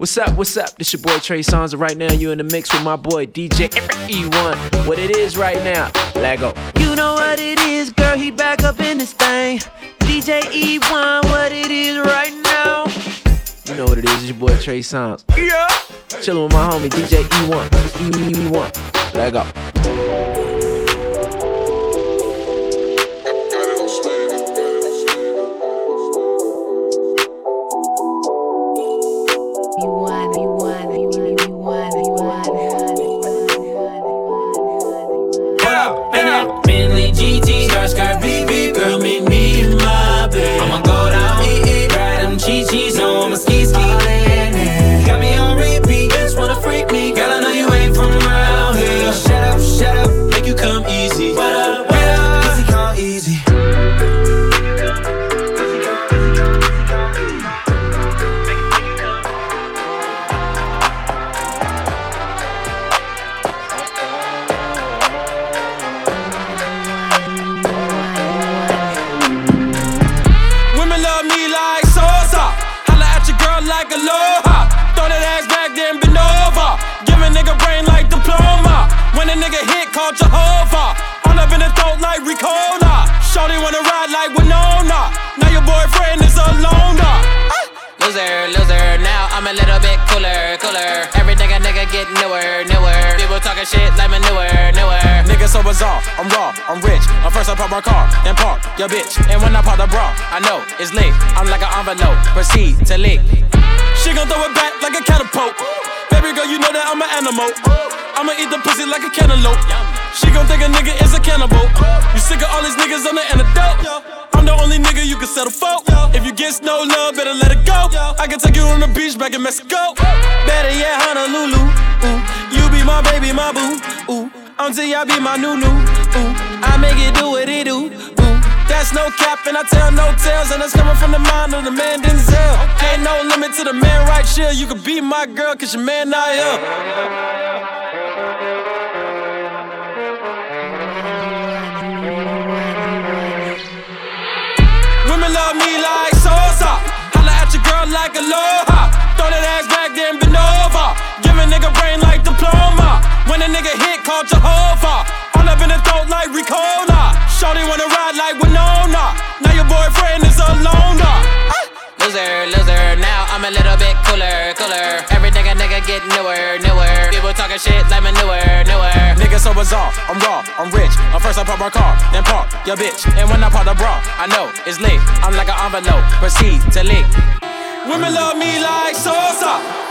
What's up, this your boy Trey Songz, and right now you in the mix with my boy DJ E1. What it is right now, Lego. You know what it is, girl, he back up in this thing. DJ E1, what it is right now. You know what it is, it's your boy Trey Songz. Yeah. Chillin' with my homie DJ E1, E1, Lego. Yo bitch, and when I pop the bra, I know it's lit. I'm like an envelope, proceed to lick. She gon' throw it back like a catapult. Baby girl, you know that I'm an animal. I'ma eat the pussy like a cantaloupe. She gon' think a nigga is a cannibal. You sick of all these niggas, I'm the antidote. I'm the only nigga you can settle for. If you get no love, better let it go. I can take you on the beach back in Mexico. Better yet, Honolulu. Ooh, you be my baby, my boo. Ooh, until y'all be my new-new. Ooh, I make it do what it do. That's no cap and I tell no tales, and that's coming from the mind of the man Denzel. Ain't no limit to the man right here. You could be my girl, cause your man not here. Women love me like salsa. Holla at your girl like aloha. Throw that ass back then bend over. Give a nigga brain like diploma. When a nigga hit, call Jehovah. All up in the throat like Ricola. Shawty wanna ride like Winona. Now your boyfriend is a loner. Loser, loser. Now I'm a little bit cooler, cooler. Every nigga get newer, newer. People talking shit like manure, newer. Nigga so bizarre, I'm raw, I'm rich. At first I pop my car, then park your bitch. And when I pop the bra, I know it's lit. I'm like an envelope, proceed to lick. Women love me like salsa.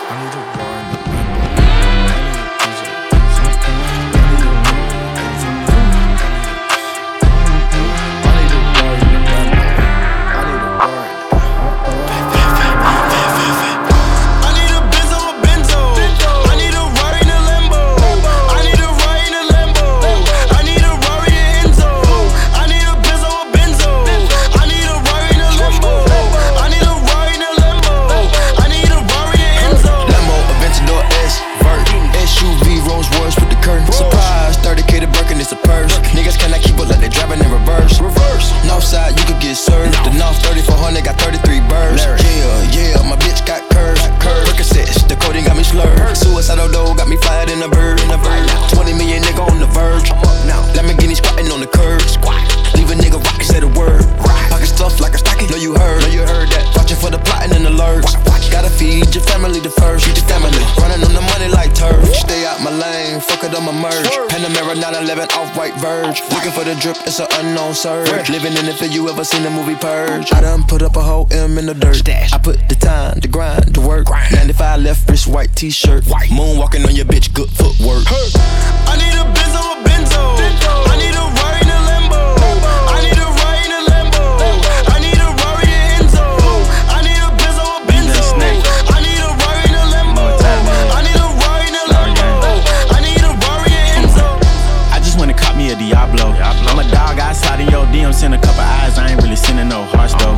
It's an unknown surge. Living in it for you ever seen the movie Purge. I done put up a whole M in the dirt. I put the time, the grind, the work. 95 left wrist, white t-shirt. Moonwalking on your bitch, good footwork. I need a Benzo, a Benzo. I need a ride in a Lambo. I need a ride in a Lambo. I need a ride in a Enzo. I need a Benzo, a Benzo. I need a ride in a Lambo. I need a ride in a Lambo. I need a ride in a Enzo. I just wanna cop me a Diablo. I'm a dog outside of your DM, send a couple eyes. I ain't really sending no hearts though.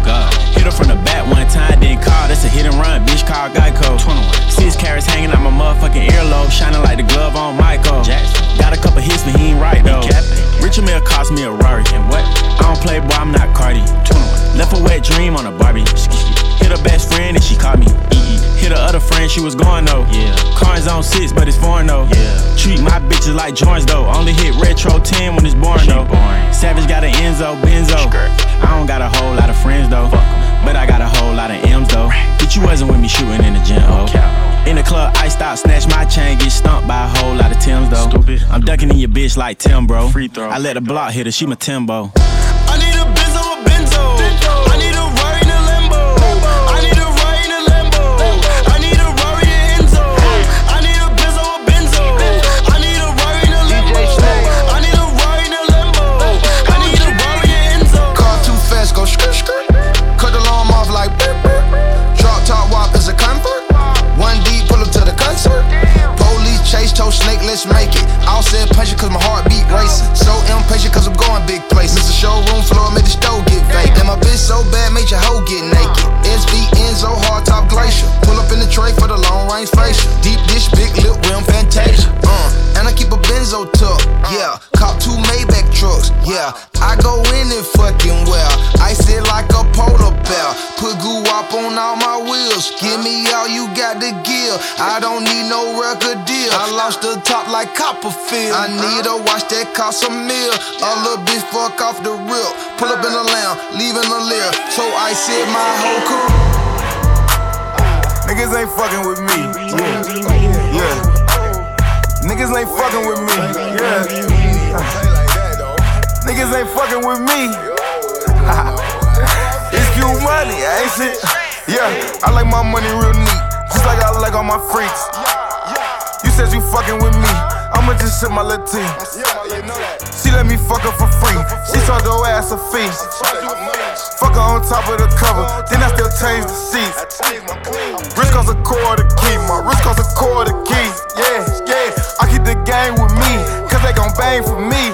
Hit her from the back one time, then call. That's a hit and run, bitch. Call Geico. 21. 6 carats hanging out my motherfucking earlobe, shining like the glove on Michael. Jackson. Got a couple hits, but he ain't right though. Richard Mill cost me a Rory. And what? I don't play, boy. I'm not Cardi. 21. Left a wet dream on a Barbie. Hit her best friend and she caught me. Hit her other friend, she was going though. Yeah. Cars on 6, but it's foreign though. Yeah. Treat my bitches like joints though. Only hit retro 10 when it's boring though. Savage got an Enzo, Benzo. I don't got a whole lot of friends though. But I got a whole lot of M's though. Bitch, you wasn't with me shooting in the gym, ho. In the club, iced out, snatch my chain, get stumped by a whole lot of Timbs though. Stupid. I'm ducking in your bitch like Timbo. Free throw. I let the block hit her, she my Timbo. I need a Benzo, a Benzo. I need a ride in a Lambo. I need a ride in a Lambo. I need a ride in Enzo. I need a Benzo, a Benzo. I need a ride in a Lambo. I need a ride in a Lambo. I need a ride in Enzo. Car too fast, go skirt skirt. Cut the alarm off like burp burp. Drop top walk is a comfort. One D pull up to the concert. Police chase, toe snake, let's make it. I said punch it cause my heart beat racing. So impatient cause I'm going big places. The showroom floor made the stove get vacant. And my bitch so bad made your hoe get naked. SB Enzo, hard top glacier. Pull up in the tray for the long range facial. Deep dish, big lip, rim, fantasia. And I keep a Benzo tuck, yeah. Cop 2 Maybach trucks, yeah. I go in and fucking well. Ice it like a polar bear. Put goo wop on all my wheels. Give me all you got to give. I don't need no record deal. I lost the top like Copperfield. I need a watch that cost a meal. A little bitch fuck off the rip. Pull up in a Lam, leave in a Lear. So I said my whole crew. Niggas ain't fucking with me. Yeah, yeah. Niggas ain't fucking with me. Yeah. Niggas ain't fucking with me. It's you money, ain't shit. Yeah, I like my money real neat. Just like I like all my freaks. You said you fucking with me. I'ma just sip my little tea. She let me fuck her for free. She charged her ass a fee. Fuck her on top of the cover. Then I still change the seats. Wrist cost a quarter key. My wrist cost a quarter key. Yeah, yeah. I keep the game with me. Cause they gon' bang for me.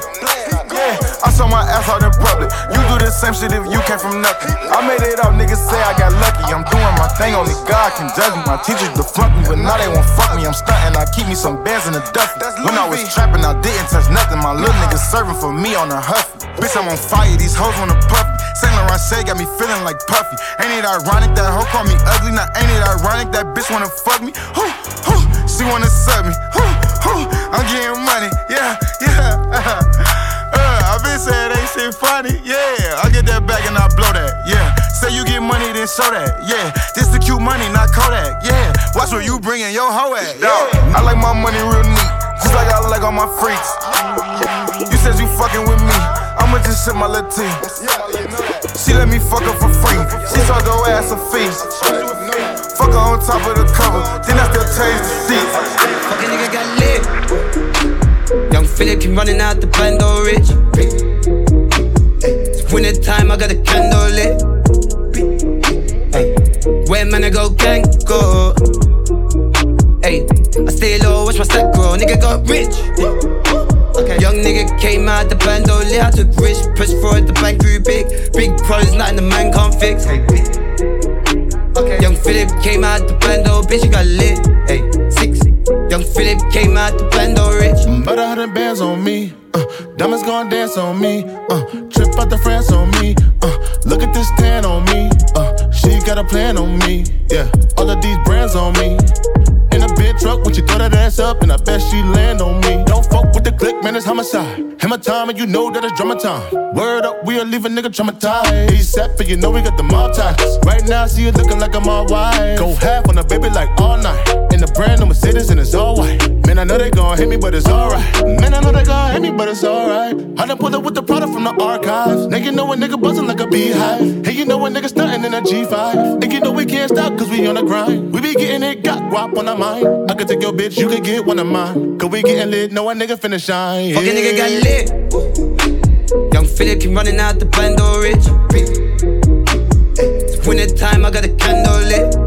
Yeah, I saw my ass out in public. You do the same shit if you came from nothing. I made it up, niggas say I got lucky. I'm doing my thing, only God can judge me. My teachers deflunk me, but now they won't fuck me. I'm stunting, I keep me some bands in the Duffy. When I was trapping, I didn't touch nothing. My little niggas serving for me on a Huffy. Bitch, I'm on fire, these hoes wanna puff me. Saint Laurent shade got me feeling like Puffy. Ain't it ironic that hoe call me ugly? Now ain't it ironic that bitch wanna fuck me? Who, who, she wanna suck me. Who, who, I'm getting money, yeah, yeah. I been saying ain't shit funny, yeah. I get that back and I blow that, yeah. Say you get money, then show that, yeah. This the cute money, not Kodak, yeah. Watch where you bringin' your hoe at, yeah. I like my money real neat, just like I like all my freaks. You said you fucking with me, I'ma just sip my little tea. She let me fuck her for free, she charged her ass a fee. Fuck her on top of the cover, then I still change the seats. Fucking nigga got lit. Young Philip keep running out the bando rich. It's winter time, I got a candle lit. Where man I go gang go. Ay, I stay low, watch my stack grow. Nigga got rich. Okay. Young nigga came out the bando lit. I took risks, pushed forward, the bank grew big. Big problems, nothing the man can't fix. Okay. Young Philip came out the bando, bitch, you got lit. Ay, 6. Young Philip came out the bando rich. But 100 bands on me, diamonds gon' dance on me, trip out the France on me, look at this tan on me, she got a plan on me, yeah. All of these brands on me, in a big truck when she throw that ass up, and I bet she land on me. Don't fuck with the click, man, it's homicide. Hammer time and you know that it's drama time. Word up, we'll leave a nigga traumatized. ASAP, but you know we got the mall ties. Right now, see you looking like I'm all wife. Go half on a baby like all night. And the brand new Mercedes and it's all white. Man, I know they gon' hit me, but it's alright. Man, I know they gon' hit me, but it's alright. I done pulled up with the product from the archives. Now you know a nigga buzzin' like a beehive. Hey, you know a nigga stuntin' in a G5. And you know we can't stop cause we on the grind. We be gettin' it, got guap on our mind. I could take your bitch, you could get one of mine. Cause we gettin' lit, know a nigga finna shine, yeah. Fuckin' nigga got lit. Young Philip keep runnin' out the bando rich. It's winter time, I got a candle lit.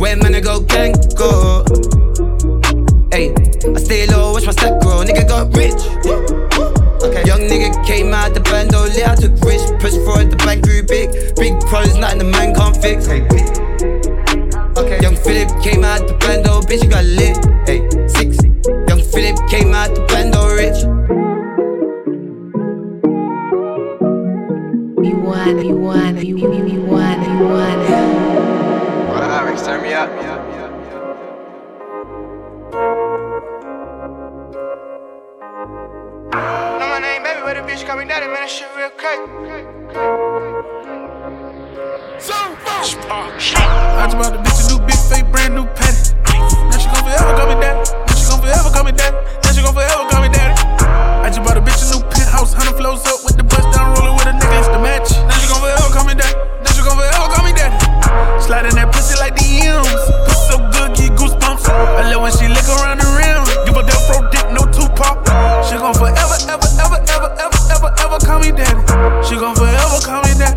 Where man I go gang go. Ay, I stay low, watch my stack grow. Nigga got rich. Okay. Young nigga came out the bando lit. I took risks, pushed forward, the bank grew big. Big problems, nothing the man can't fix. Okay. Young Philip came out the bando, bitch, you got lit. Ay, 6. Young Philip came out the bando rich. Alex, turn me up. No, my name, baby, where the bitch coming down, man, that shit real crazy. So I just bought the bitch a new big fake, brand new patty. Now she gon' forever call me daddy. Now she gon' forever call me daddy. Now she gon' forever call me daddy. I just bought a bitch a new penthouse, 100 flows up with the bus down, rolling with a necklace to match. Now she gon' forever call me daddy. Now she gon' forever call me daddy. Sliding that pussy like the EMS. Pussy so good, get goosebumps. I love when she lick around the rim. Give a Delfro dick, no Tupac. She gon' forever, ever, ever, ever, ever, ever, ever call me daddy. She gon' forever call me daddy.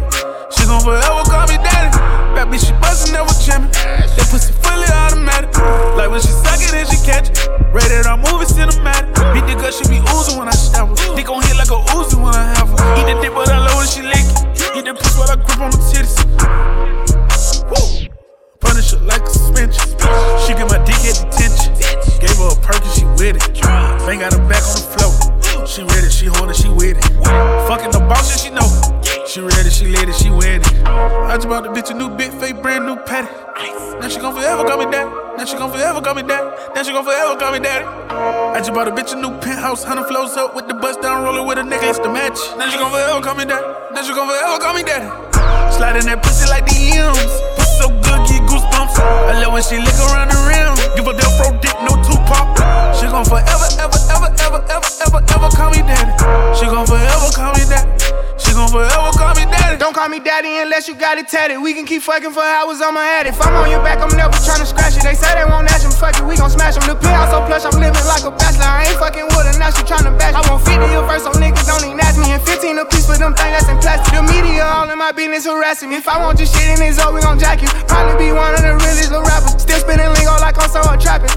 She gon' forever call me daddy. That bitch she bustin' never jamming. That pussy fully automatic. Like when she suck it and she catch it. Rated on movie cinematic. Beat the girl, she be oozing when I shower. Dick on hit like a Uzi when I have her. Eat the dick with her low and she lick it. Eat the pussy while I grip on the titties. Woo. Punish her like a suspension. She get my dick at detention. Gave her a perk and she with it. Bang got her back on the floor. She ready, she holdin', she with it. Fucking the boss and she know. She ready, she lit it, she winning. I just bought the bitch a new big fake, brand new patty. Now she gon' forever call me daddy. Now she gon' forever call me daddy. Now she gon' forever call me daddy. I just bought a bitch a new penthouse, 100 flows up with the bus down, rolling with a necklace to match. Now she gon' forever call me daddy. Now she gon' forever call me daddy. Sliding that pussy like the EMS. Pussy so good, get goosebumps. I love when she lick around the rim. Give a Delfro dick, no Tupac. She gon' forever, ever, ever, ever, ever, ever, ever call me daddy. She gon' forever call me daddy. She gon' forever call me daddy. Don't call me daddy unless you got it tatted. We can keep fucking for hours, I'ma at it. If I'm on your back, I'm never tryna scratch it. They say they won't ask him, fuck it, we gon' smash him. The penthouse so plush, I'm living like a bachelor. I ain't fucking with her, now she tryna bash. I want 50 a verse, so niggas don't even ask me. And 15 a piece for them things that's in plastic. The media all in my business harassing me. If I want your shit in this hoe, we gon' jack you. Probably be one of the realest little rappers. Still spinning lingo like I'm so trapping.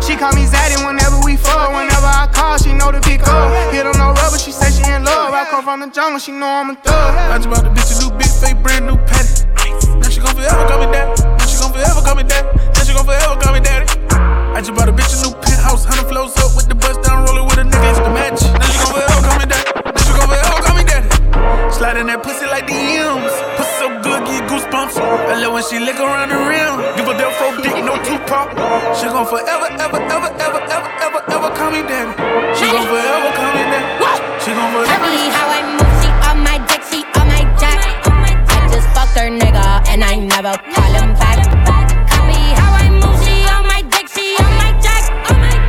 She call me Zaddy whenever we fall. Whenever I call, she know the big O. Hit on no rubber, she say she in love. I come from the jungle, she know I'm a thug. I just bought the bitch a new big fake, brand new patty. Now she gon' forever call me daddy. Now she gon' forever call me daddy. Now she gon' forever call me daddy. I just bought a bitch a new penthouse, 100 flows up with the bus down, rolling with a necklace to match. Now she gon' forever call me daddy. Now she gon' forever call me daddy. Sliding that pussy like the EMS. Pussy so good, get goosebumps. I love when she lick around the rim. Give a Delfro dick, no Tupac. She gon' forever, ever, ever, ever, ever, ever, ever call me daddy. She gon' forever call me daddy. She gon' forever call me daddy. Her nigga, and I never call him back. Copy how I move, she on my dick, she on my jack. Oh my god,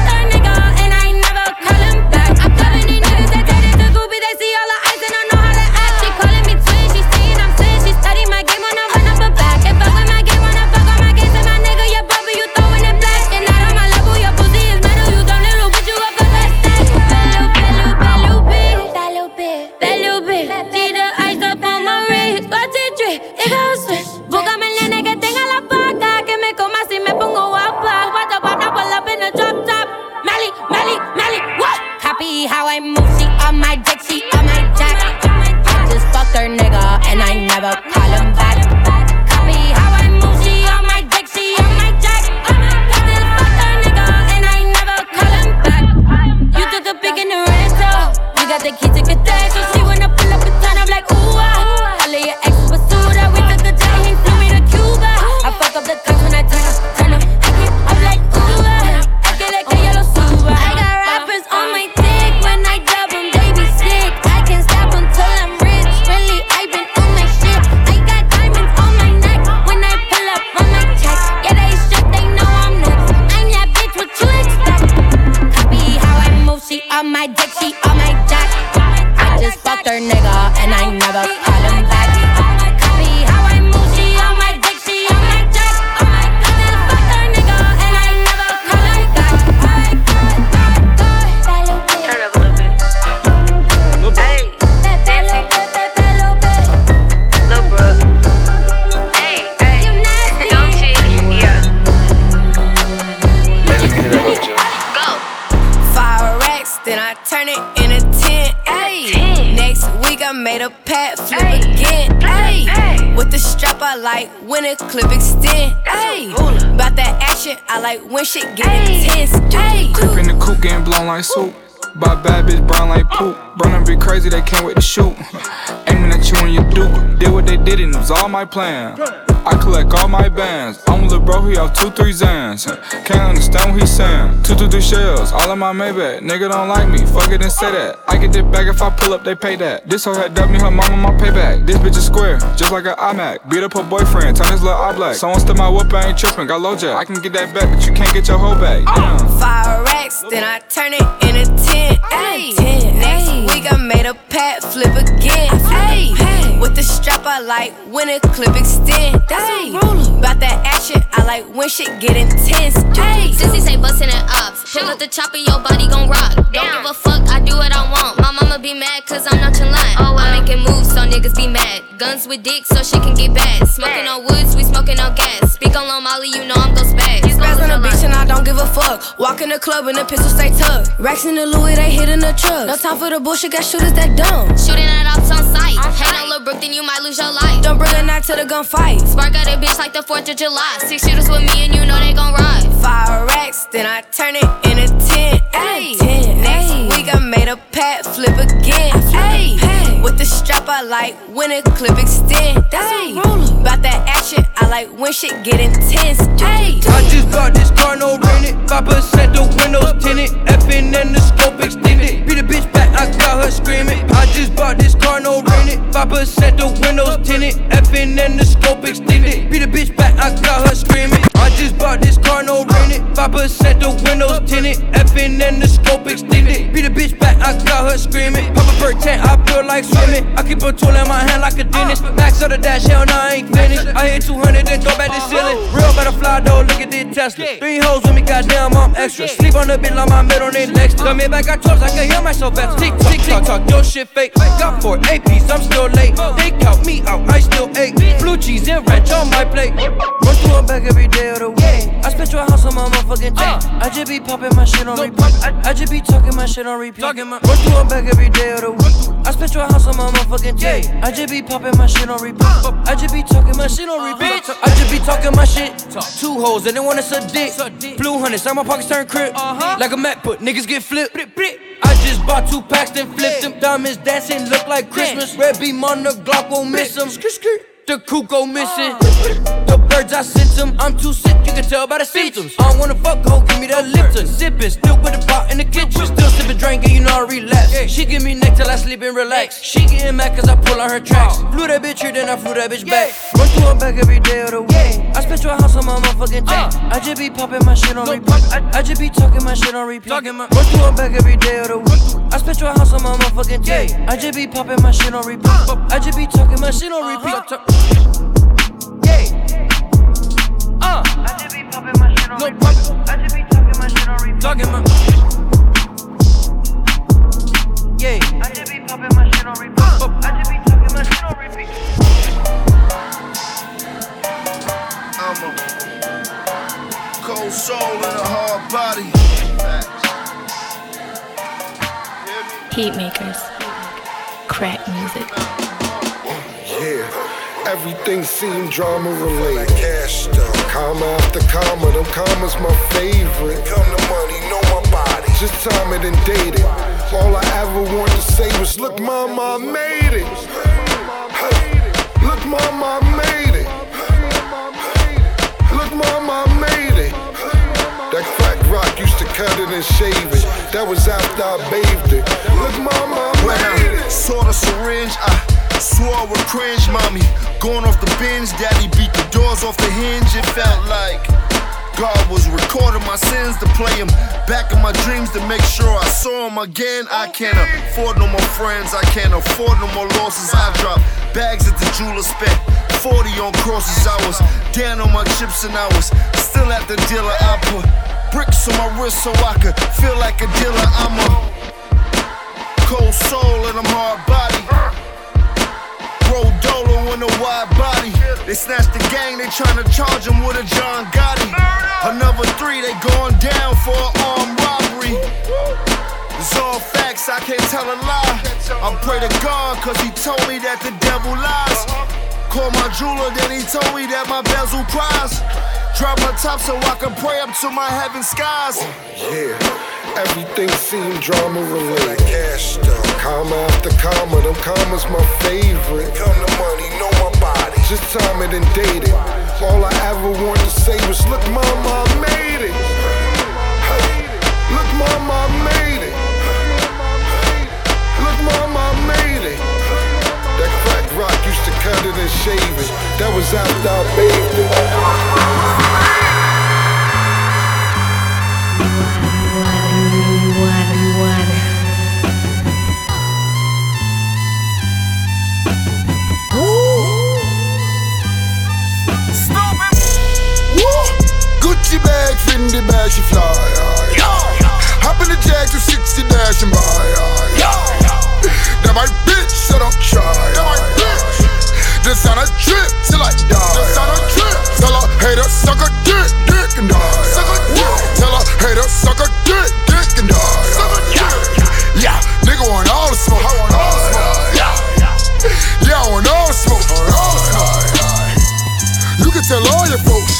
this fucked her nigga, and I never call him back. I'm calling these niggas that said it's a goopy, they see all the eyes and I know how to act. She calling me twin, she saying I'm saying she study my game when I run up her back. If fuck with my game, when I fuck on my game, say my nigga, your brother, you throwing it black. And not on my level, your pussy is metal, you dumb little bitch, you up for that stack. That little bitch. See the ice up on my wrist. Búscame el nene que tenga la paca, que me coma si me pongo guapa. Guata, pull up in a drop top. Molly, what? Copy how I move, she on my dick, she on my jack. I just fucked her nigga, and I never call him back. Copy how I move, she on my dick, she on my jack. I just fucked her nigga, and I never call him back. You took a pick in the red top. You got the key to Cadetto. She wanna pull up and turn up like ooh ah. All of your ex was so. Clip extend, ayy. About that action, I like when shit get intense. Creep in the coupe, getting blown like soup. Buy bad bitch, brown like poop. Bro, them be crazy, they can't wait to shoot. Aiming at you and your duke. Did what they did and it was all my plan. I collect all my bands. I'm with a bro, he off 2-3 Zans. Can't understand what he's saying. 2-2-3 shells, all in my Maybach. Nigga don't like me, fuck it and say that. I get this bag if I pull up, they pay that. This hoe had dubbed me, her mama my payback. This bitch is square, just like an iMac. Beat up her boyfriend, turn his little eye black. Someone stole my whip, I ain't trippin', got low jack. I can get that back, but you can't get your hoe back. 5 racks, then I turn it into 10. Ay, 10. Next week I made a pat flip again. Ay, with the strap I like when it clip extend. That's about that action, I like when shit get intense. Ay. Sissy say bustin' and ops. Hit with the chopper, your body gon' rock. Don't give a fuck, I do what I want. My mama be mad cause I'm not your line. Oh, I'm making moves so niggas be mad. Guns with dicks so shit can get bad. Smoking on woods, we smoking on gas. Speak on Lil Molly, you know I'm gon' spaz. These guys on the beach and I don't give a fuck. Walk in the club and the pistol stay tucked. Racks in the Louis, they hitting the truck. No time for the bullshit, got shooters that dumb. Shooting at ops on sight. Hate on Lil Brook, then you might lose your life. Don't bring a knife to the gunfight. Spark out a bitch like the 4th of July. 6 shooters with me and you know they gon' ride. 5 racks, then I turn it into 10. Ay, 10. Next week I made a pat flip again. Ay, with the strap I like when it clip extend. That's about that action, I like when shit get intense. Ay. I just bought this car, no rent it. 5% the windows tinted. Effing and the scope extended. Beat a bitch back, I got her screaming. I just bought this car, no rent it. 5% the windows tinted. Effing and the scope extended. Beat a bitch back, I got her screaming. I just bought this car, no rent it. 5% the windows tinted. Effin' and the scope extended. Beat a bitch back, I got her screaming. Pop a bird tent, I feel like swimming. I keep a tool in my hand like a dentist. Max out the dash, hell no, I ain't finished. I hit 200 then throw back the ceiling. Real butterfly though, look at this Tesla. 3 hoes with me, goddamn, I'm extra. Sleep on the bitch like my middle name next. Got me back, I tops, I can hear myself at tick, tick, tick, talk, your shit fake. Got 4 APs, I'm still late. They count me out, I still ate. Blue cheese and ranch on my plate. Run through them back every day of the week. I spent your house on my motherfucking tank. I just be popping my shit on repeat. I just be talking my shit on repeat. Run through them back every day of the week. I spent your house on my motherfucking tank. I just be popping my shit on repeat. I just be talking my shit on repeat. I just be talking my shit. 2 hoes and they want us a dick. Blue hundreds, now my pockets turn crib. Like a Mac put, niggas get flipped. I just bought 2 packs then flipped them. Diamonds dancing look like Christmas. Red beam on the Glock, won't miss them. The cuckoo missing. The birds I sent them. I'm too sick, you can tell by the symptoms. I don't wanna fuck hoe, give me that Lipton. Sippin', still with the pot in the kitchen. Still sippin' drink and you know I relapse. She give me neck till I sleep and relax. She getting mad cause I pull on her tracks. Flew that bitch here, then I flew that bitch back. Run through her back every day of the week. I spent your house on my motherfucking tank. I just be poppin' my shit on repeat. I just be talking my shit on repeat. Run through her back every day of the week. I spent your house on my motherfucking tank. I just be poppin' my shit on repeat. I just be talking my shit on repeat. I just be popping my shit on repeat. I just be talking my shit on repeat. I just be popping my shit on repeat. I just be talking my shit on repeat. I'm a cold soul and a hard body. Heat makers, crack music. Yeah. Everything seemed drama related. Cash stuff, comma after comma, them commas my favorite. Come to money, know my body. Just time it and date it. All I ever wanted to say was, look, mama, I made it. Hey. Look, mama, I made it. Hey. Look, mama, I made it. Hey. That crack rock used to cut it and shave it. That was after I bathed it. Look, mama, I made it. Saw the syringe, I swore I would cringe, mommy. Going off the binge, daddy beat the doors off the hinge. It felt like God was recording my sins to play him back in my dreams to make sure I saw him again. I can't afford no more friends. I can't afford no more losses. I dropped bags at the jeweler, spent 40 on crosses. I was down on my chips and I was still at the dealer. I put bricks on my wrist so I could feel like a dealer. I'm a cold soul and I'm hard body. Roll dolo in a wide body. They snatched the gang, they tryna charge him with a John Gotti. Another 3, they going down for an armed robbery. It's all facts, I can't tell a lie. I pray to God, cause he told me that the devil lies. Called my jeweler, then he told me that my bezel cries. Drop my top so I can pray up to my heaven skies. Yeah. Everything seemed drama related. Cash stuff. Comma after comma, them commas my favorite. Come to money, know my body. Just time it and date it. All I ever wanted to say was, look, mama, I made it. Hey, look, mama, I made it. Look, mama, I made it. That crack rock used to cut it and shave it. That was after I bathed it. Gucci bag, Fendi bag, she fly. Hop in the Jag 260 dash and buy. That my bitch, so don't try. That my bitch. This on a trip till I die. This on a trip. Tell a hater, suck a dick, dick and die. Suck a dick. Tell a hater, suck a dick, dick and die. Suck a dick. Yeah, nigga want all the smoke. I want all the smoke. Yeah, I want all the smoke. All the smoke. You can tell all your folks.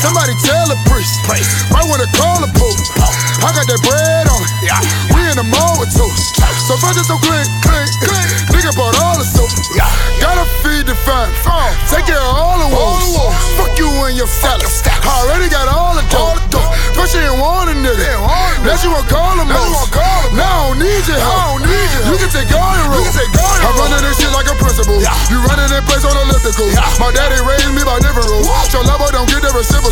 Somebody tell a priest, might wanna call a post. I got that bread on it, we in the mall with toast. So fudges so click, click, nigga bought all the soap. Gotta feed the fam, take care of all the woes. Fuck you and your fellas, I already got all the dough. But she ain't want a nigga, that you won't call them most. Now I don't need your help, you can take all your rules. I run this shit like a principal, you run it in place on elliptical. My daddy raised me by different rules, your lover don't get the reciprocal.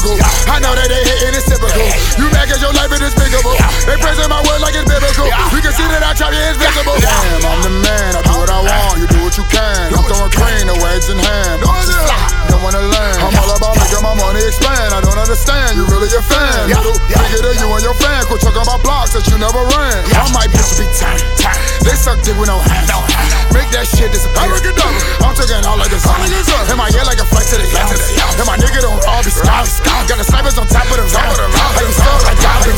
I know that they hitting it's typical. You mad cause your life is despicable. They praising my word like it's biblical. You can see that I try to be invisible. Damn, I'm the man, I do what I want. You do what you can. I'm throwing cream, the waves in hand. Don't wanna learn. I'm all about making my money expand. I don't understand, you really a fan. Little bigger than you and your fan. Quit talking about blocks that you never ran. All my bitches be tight. They suck dick with no hands. Make that shit disappear. I'm talking all like this. In my ear like a flight to the yacht. And my nigga don't all be stopped. Got the snipers on top of them. How you stole like goblins.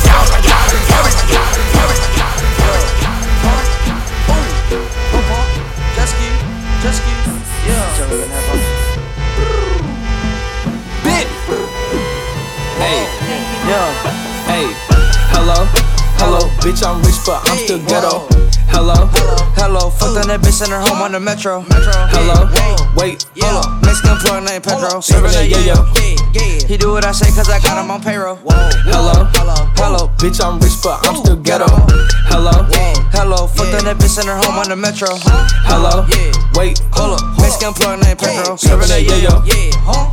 Jet ski, yeah. Bit. Hey, yeah. Hey, hello, bitch, I'm rich, but I'm still ghetto. Hello, fucked on that bitch in her home on the metro. Hello, wait, hold up, Mexican plug named Pedro. Serving that yo. He do what I say cause I got him on payroll. Hello, bitch, I'm rich but I'm still ghetto. Hello, fucked on that bitch in her home on the metro. Hello, wait, hold up, Mexican plug named Pedro. Serving that yo.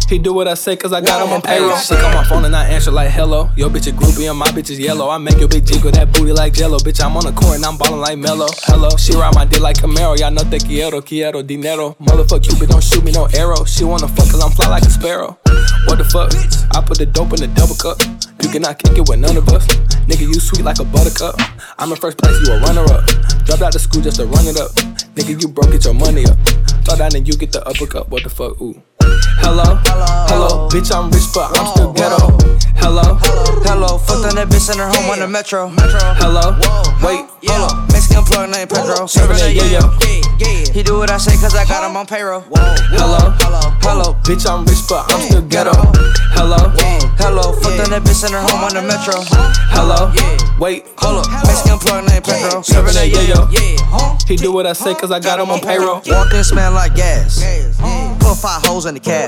He do what I say cause I got him on payroll. She call my phone and I answer like hello. Your bitch is groupie and my bitch is yellow. I make your bitch jiggle that booty like jello. Bitch, I'm on the court and I'm ballin' like Mello. Hello, she ride my dick like Camaro. Y'all know te quiero, dinero. Motherfuck Cupid, don't shoot me no arrow. She wanna fuck cause I'm fly like a sparrow. What the fuck? I put the dope in the double cup. You cannot kick it with none of us. Nigga, you sweet like a buttercup. I'm in first place, you a runner-up. Dropped out of school just to run it up. Nigga, you broke, get your money up. Thought down and you get the uppercut. What the fuck, ooh. Hello, bitch, I'm rich, but I'm still ghetto. Hello, fucked on that bitch in her home on the metro. Hello, wait, hold up, Mexican plug named Pedro. Serving that yo. He do what I say cause I got him on payroll. Hello, bitch, I'm rich, but I'm still ghetto. Hello, fucked on that bitch in her home on the metro. Hello, wait, hold up, Mexican plug named Pedro. Serving that yo. He do what I say cause I got him on payroll. Walk in, smell like gas. Put 5 hoes in the cab.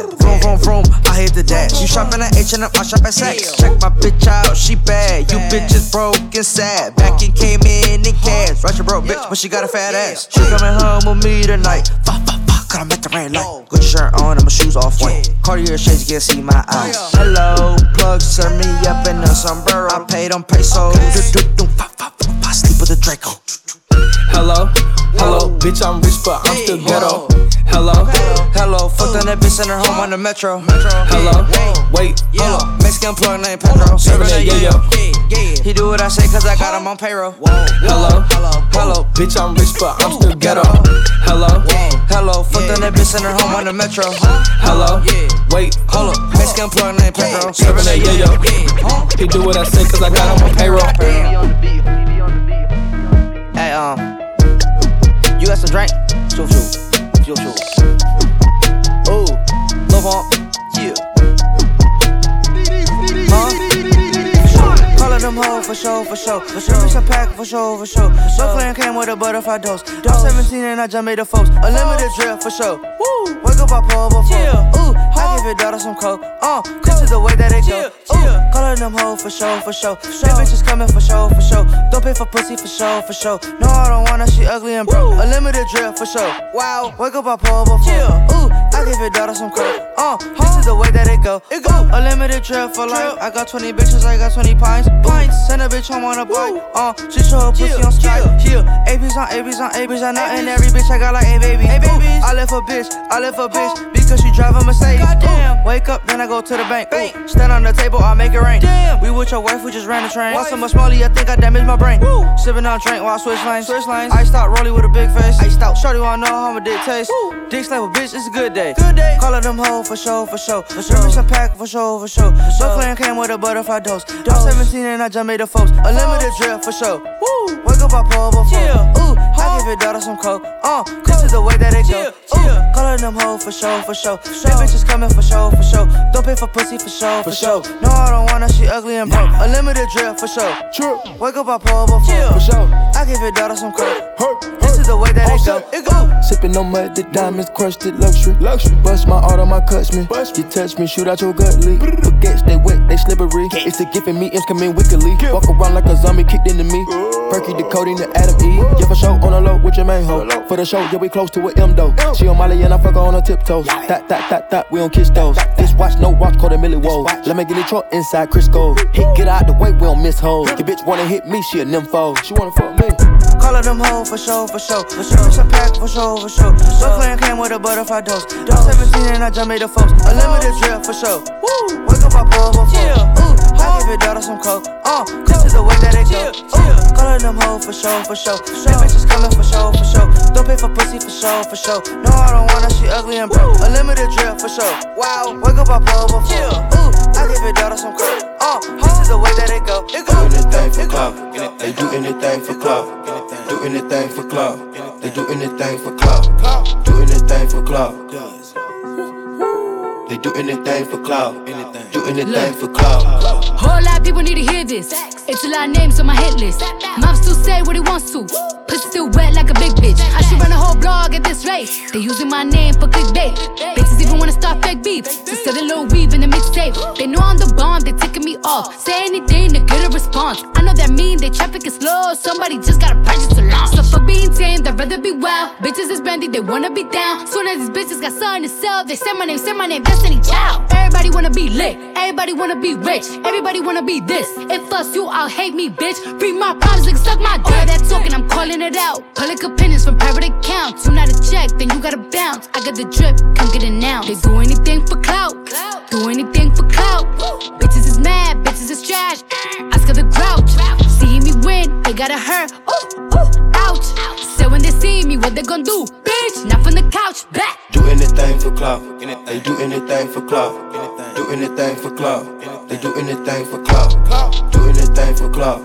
Vroom, I hit the dash. You shopping at H&M, I shop at Saks. Check my bitch out, she bad. You bitches broke and sad. Back and came in cash. Ratchet broke bitch, but she got a fat ass. She coming home with me tonight. Cause I'm at the red light. Got your shirt on and my shoes off white. Cartier shades, you can't see my eyes. Hello, plug, serve me up in a sombrero. I paid them pesos. I sleep with a Draco. Hello, bitch, I'm rich, but I'm still ghetto. Hello, fucked on that bitch in her home on the metro. Hello, wait, hold up, Mexican plug named Pedro. Serving that yo. He do what I say cause I got him on payroll. Hello, bitch, I'm rich, but I'm still ghetto. Hello, fucked on that bitch in her home on the metro. Hello, wait, hold up, Mexican plug named Pedro. Serving that yo. He do what I say cause I got him on payroll. Hey, you got some drink? Shoot. Ooh, love on, yeah. Huh? Calling them hoe, for sure, for sure. Release a pack, for sure, for sure. No clan came with a butterfly dose. Dose 17 and I just made the folks. A limited drill, for sure. Woo. Wake up, I pour over four. Ooh, I give your daughter some coke. This is the way that it go. Ooh, callin' them hoe, for sure, for sure. Them bitches coming, for sure, for sure. Don't pay for pussy, for sure, for sure. No, I don't want her, she ugly and broke. A limited drill, for sure. Wow, wake up, I pour over four. Ooh, I give your daughter some coke. This is the way that it go. It go. A limited drill for life. I got 20 bitches, I got 20 pints. Send a bitch home on a bike. She show her pussy on Skype. ABs on ABs on ABs. I know in every bitch I got like a baby. I left a bitch, I left a bitch because she drive a Mercedes. Wake up, then I go to the bank. Stand on the table, I make it rain. We with your wife, we just ran the train. Watch so much Molly, I think I damaged my brain. Sipping on drink while I switch lanes. I stop rolling with a big face. I stop shorty, wanna know how my dick tastes. Dick slap a bitch, it's a good day. Callin' them hoe for sure, for sure. Service a pack for sure, for sure. No clan came with a butterfly dose. I'm 17 and I just made the folks. A limited drill for sure. Wake up, I pour over four. Ooh, I give your daughter some coke. This is the way that it go. Callin' them hoe for sure, for sure. Straight bitches coming for sure, for sure. Don't pay for pussy for sure, for sure. No, I don't want her, she ugly and broke. A limited drill for sure. Wake up, I pour over four. For sure. I give your daughter some coke. This is the way that it go. It go. Sippin' on mud, the diamonds crushed it, luxury. Bust my auto, my cuts me. You touch me, shoot out your gut leak. Forgets they wet, they slippery. It's the gift in me, M's come in wickedly. Walk around like a zombie kicked into me. Perky, the coding, the Adam E. Yeah, for show, on the low with your main hoe. For the show, yeah, we close to an M though. She on Molly and I fuck her on her tiptoes. That, that, that, that, we don't kiss those. This watch, no watch, call the Millie Woe. Let me get the truck inside Crisco. Hit, get out the way, we don't miss hoes. Your bitch wanna hit me, she a nympho. She wanna fuck me. Callin' them hoe for sure, for sure. For sure, it's a pack for sure, for sure. No clan came with a butterfly dose. Dose 17 and I just made the folks. A limited drill for sure. Wake up, I pour over four. I give your daughter some coke. This is the way that it go. Callin' them hoe for sure, for sure. Straight bitches coming for sure, for sure. Don't pay for pussy for sure, for sure. No, I don't want her, she ugly and broke. A limited drill for sure. Wow, wake up, I pour over four. I give your daughter some coke. This is the way that it go. It go. Do anything for club. They do anything for club. Do anything for club. They do anything for club. Do anything for club. They do anything for clout. Do anything for clout. Whole lot of people need to hear this. It's a lot of names on my hit list. Mom still say what he wants to. Pussy still wet like a big bitch. I should run a whole blog at this rate. They using my name for clickbait. Bitches even wanna start fake beef. So sell a little weave in the mixtape. They know I'm the bomb, they ticking me off. Say anything to get a response. I know that mean they traffic is slow. Somebody just gotta purchase a launch. So for being tamed, I'd rather be wild. Bitches is brandy, they wanna be down. Soon as these bitches got something to sell, they say my name, Destiny Child. Everybody wanna be lit. Everybody wanna be rich. Everybody wanna be this. If us you, I'll hate me, bitch. Bring my problems like suck my dick. All that talking, I'm calling it out. Public opinions from private accounts. You not a check, then you gotta bounce. I got the drip, come get it now. They do anything for clout. Do anything for clout. Bitches is mad, bitches is trash. Oscar the Grouch. See me win, they gotta hurt. Ooh, ooh, ouch. So when they see me, what they gon' do? Bitch, not from the couch, back. Do anything for clout. They do anything for clout. Do anything for clout. They do anything for clout. Do anything for clout.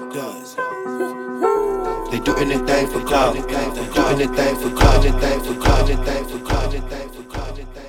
They do anything for clout. They do anything for clout. Anything for clout. Anything for clout. Anything for clout.